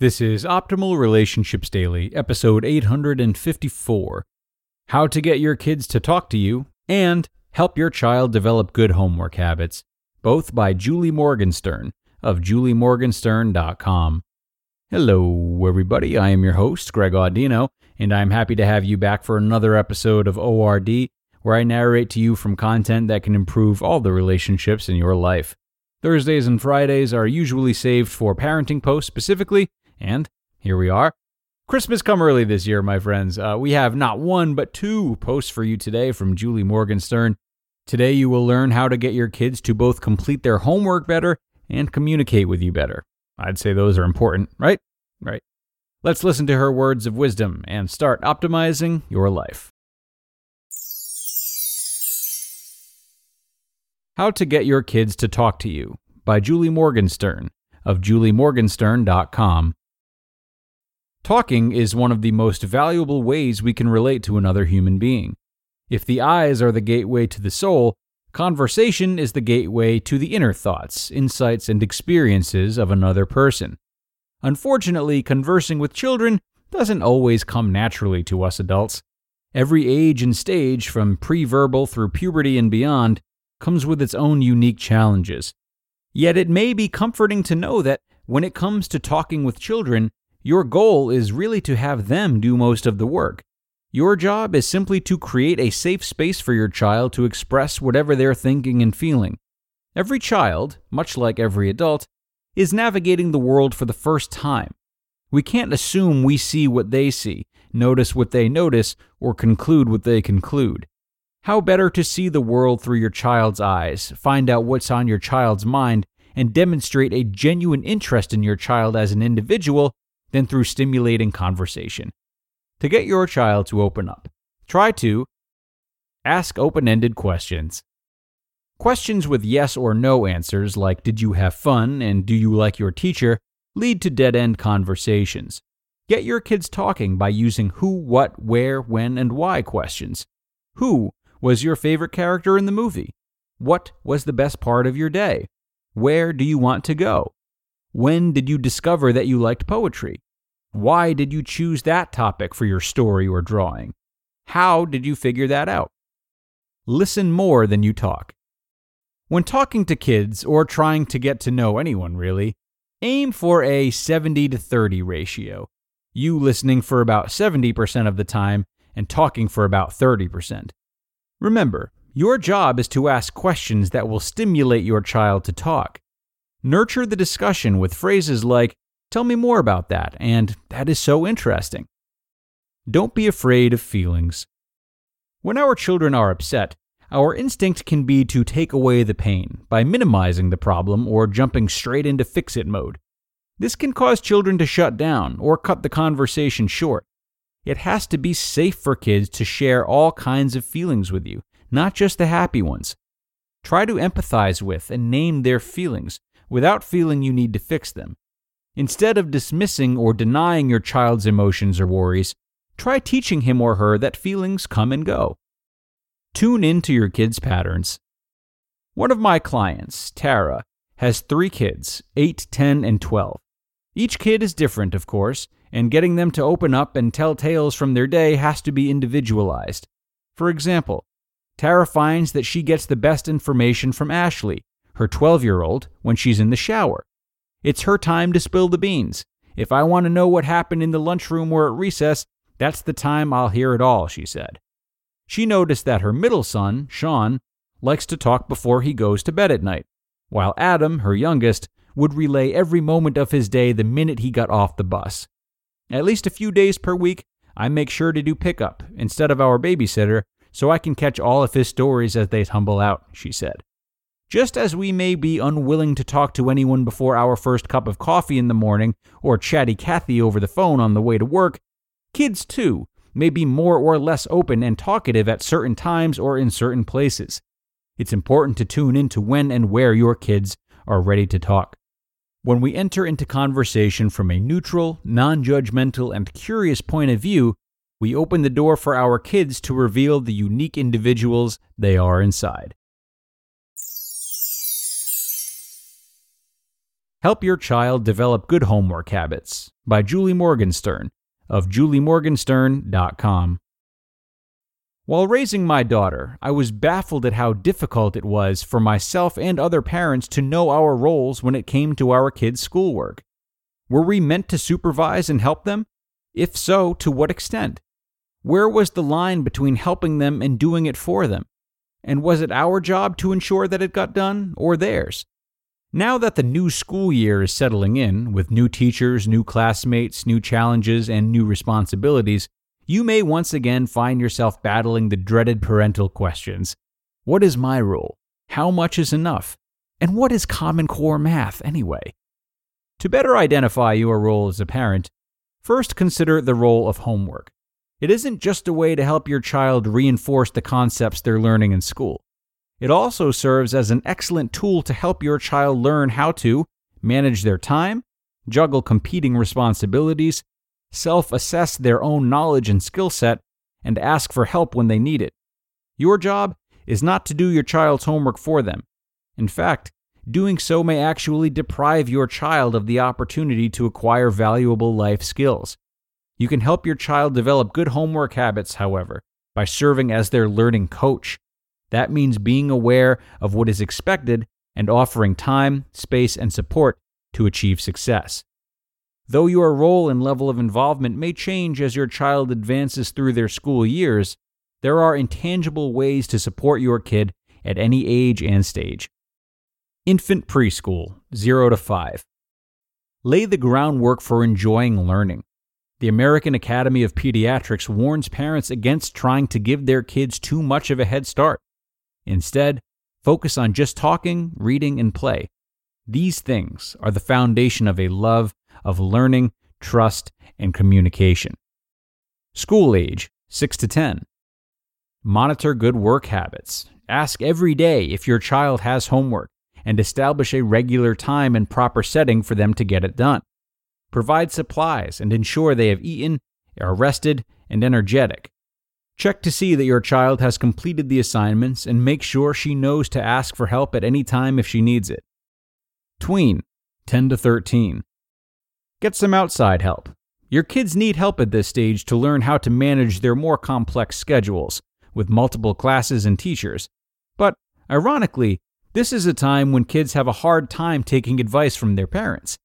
This is Optimal Relationships Daily, episode 854, How to Get Your Kids to Talk to You and Help Your Child Develop Good Homework Habits, both by Julie Morgenstern of juliemorgenstern.com. Hello, everybody. I am your host, Greg Audino, and I'm happy to have you back for another episode of ORD, where I narrate to you from content that can improve all the relationships in your life. Thursdays and Fridays are usually saved for parenting posts specifically, and here we are. Christmas come early this year, my friends. We have not one, but two posts for you today from Julie Morgenstern. Today you will learn how to get your kids to both complete their homework better and communicate with you better. I'd say those are important, right? Right. Let's listen to her words of wisdom and start optimizing your life. How to Get Your Kids to Talk to You by Julie Morgenstern of juliemorgenstern.com. Talking is one of the most valuable ways we can relate to another human being. If the eyes are the gateway to the soul, conversation is the gateway to the inner thoughts, insights, and experiences of another person. Unfortunately, conversing with children doesn't always come naturally to us adults. Every age and stage, from pre-verbal through puberty and beyond, comes with its own unique challenges. Yet it may be comforting to know that when it comes to talking with children, your goal is really to have them do most of the work. Your job is simply to create a safe space for your child to express whatever they're thinking and feeling. Every child, much like every adult, is navigating the world for the first time. We can't assume we see what they see, notice what they notice, or conclude what they conclude. How better to see the world through your child's eyes, find out what's on your child's mind, and demonstrate a genuine interest in your child as an individual than through stimulating conversation. To get your child to open up, try to ask open-ended questions. Questions with yes or no answers like, "Did you have fun?" and "Do you like your teacher?" lead to dead-end conversations. Get your kids talking by using who, what, where, when, and why questions. Who was your favorite character in the movie? What was the best part of your day? Where do you want to go? When did you discover that you liked poetry? Why did you choose that topic for your story or drawing? How did you figure that out? Listen more than you talk. When talking to kids or trying to get to know anyone really, aim for a 70-30 ratio. You listening for about 70% of the time and talking for about 30%. Remember, your job is to ask questions that will stimulate your child to talk. Nurture the discussion with phrases like, "Tell me more about that," and "That is so interesting." Don't be afraid of feelings. When our children are upset, our instinct can be to take away the pain by minimizing the problem or jumping straight into fix-it mode. This can cause children to shut down or cut the conversation short. It has to be safe for kids to share all kinds of feelings with you, not just the happy ones. Try to empathize with and name their feelings without feeling you need to fix them. Instead of dismissing or denying your child's emotions or worries, try teaching him or her that feelings come and go. Tune into your kids' patterns. One of my clients, Tara, has 3 kids, 8, 10, and 12. Each kid is different, of course, and getting them to open up and tell tales from their day has to be individualized. For example, Tara finds that she gets the best information from Ashley, her 12-year-old, when she's in the shower. It's her time to spill the beans. If I want to know what happened in the lunchroom or at recess, That's the time I'll hear it all, she said. She noticed that her middle son, Sean, likes to talk before he goes to bed at night, while Adam, her youngest, would relay every moment of his day the minute he got off the bus. At least a few days per week, I make sure to do pickup instead of our babysitter so I can catch all of his stories as they tumble out, she said. Just as we may be unwilling to talk to anyone before our first cup of coffee in the morning or chatty Kathy over the phone on the way to work, kids, too, may be more or less open and talkative at certain times or in certain places. It's important to tune into when and where your kids are ready to talk. When we enter into conversation from a neutral, non-judgmental, and curious point of view, we open the door for our kids to reveal the unique individuals they are inside. Help Your Child Develop Good Homework Habits by Julie Morgenstern of juliemorgenstern.com. While raising my daughter, I was baffled at how difficult it was for myself and other parents to know our roles when it came to our kids' schoolwork. Were we meant to supervise and help them? If so, to what extent? Where was the line between helping them and doing it for them? And was it our job to ensure that it got done, or theirs? Now that the new school year is settling in, with new teachers, new classmates, new challenges, and new responsibilities, you may once again find yourself battling the dreaded parental questions. What is my role? How much is enough? And what is Common Core math, anyway? To better identify your role as a parent, first consider the role of homework. It isn't just a way to help your child reinforce the concepts they're learning in school. It also serves as an excellent tool to help your child learn how to manage their time, juggle competing responsibilities, self-assess their own knowledge and skill set, and ask for help when they need it. Your job is not to do your child's homework for them. In fact, doing so may actually deprive your child of the opportunity to acquire valuable life skills. You can help your child develop good homework habits, however, by serving as their learning coach. That means being aware of what is expected and offering time, space, and support to achieve success. Though your role and level of involvement may change as your child advances through their school years, there are intangible ways to support your kid at any age and stage. Infant preschool, 0 to 5. Lay the groundwork for enjoying learning. The American Academy of Pediatrics warns parents against trying to give their kids too much of a head start. Instead, focus on just talking, reading, and play. These things are the foundation of a love of learning, trust, and communication. School age, 6 to 10. Monitor good work habits. Ask every day if your child has homework and establish a regular time and proper setting for them to get it done. Provide supplies and ensure they have eaten, are rested, and energetic. Check to see that your child has completed the assignments and make sure she knows to ask for help at any time if she needs it. Tween, 10 to 13. Get some outside help. Your kids need help at this stage to learn how to manage their more complex schedules with multiple classes and teachers. But ironically, this is a time when kids have a hard time taking advice from their parents.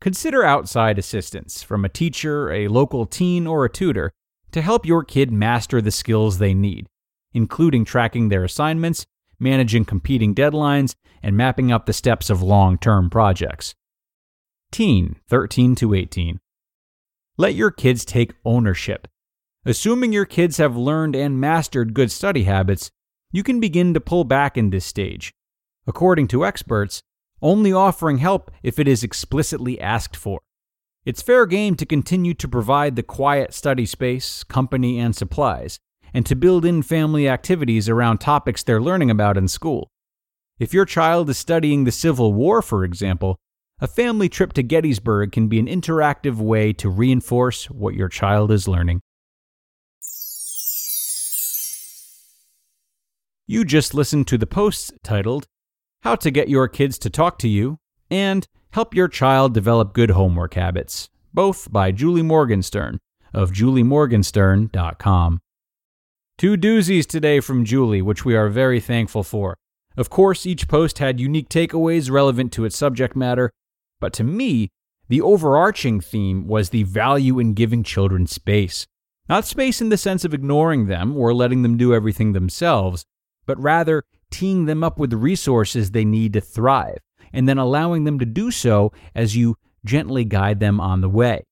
Consider outside assistance from a teacher, a local teen, or a tutor to help your kid master the skills they need, including tracking their assignments, managing competing deadlines, and mapping out the steps of long-term projects. Teen, 13 to 18. Let your kids take ownership. Assuming your kids have learned and mastered good study habits, you can begin to pull back in this stage. According to experts, only offering help if it is explicitly asked for. It's fair game to continue to provide the quiet study space, company, and supplies, and to build in family activities around topics they're learning about in school. If your child is studying the Civil War, for example, a family trip to Gettysburg can be an interactive way to reinforce what your child is learning. You just listened to the posts titled, How to Get Your Kids to Talk to You, and Help Your Child Develop Good Homework Habits, both by Julie Morgenstern of juliemorgenstern.com. Two doozies today from Julie, which we are very thankful for. Of course, each post had unique takeaways relevant to its subject matter, but to me, the overarching theme was the value in giving children space. Not space in the sense of ignoring them or letting them do everything themselves, but rather teeing them up with the resources they need to thrive, and then allowing them to do so as you gently guide them on the way.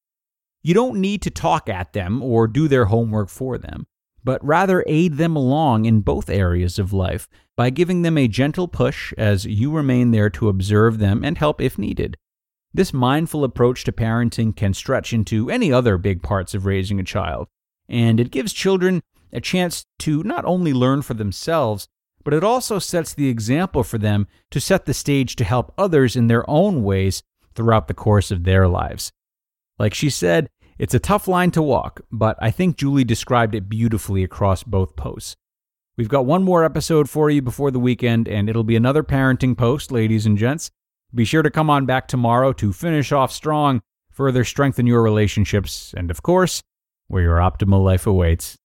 You don't need to talk at them or do their homework for them, but rather aid them along in both areas of life by giving them a gentle push as you remain there to observe them and help if needed. This mindful approach to parenting can stretch into any other big parts of raising a child, and it gives children a chance to not only learn for themselves, but it also sets the example for them to set the stage to help others in their own ways throughout the course of their lives. Like she said, it's a tough line to walk, but I think Julie described it beautifully across both posts. We've got one more episode for you before the weekend, and it'll be another parenting post, ladies and gents. Be sure to come on back tomorrow to finish off strong, further strengthen your relationships, and of course, where your optimal life awaits.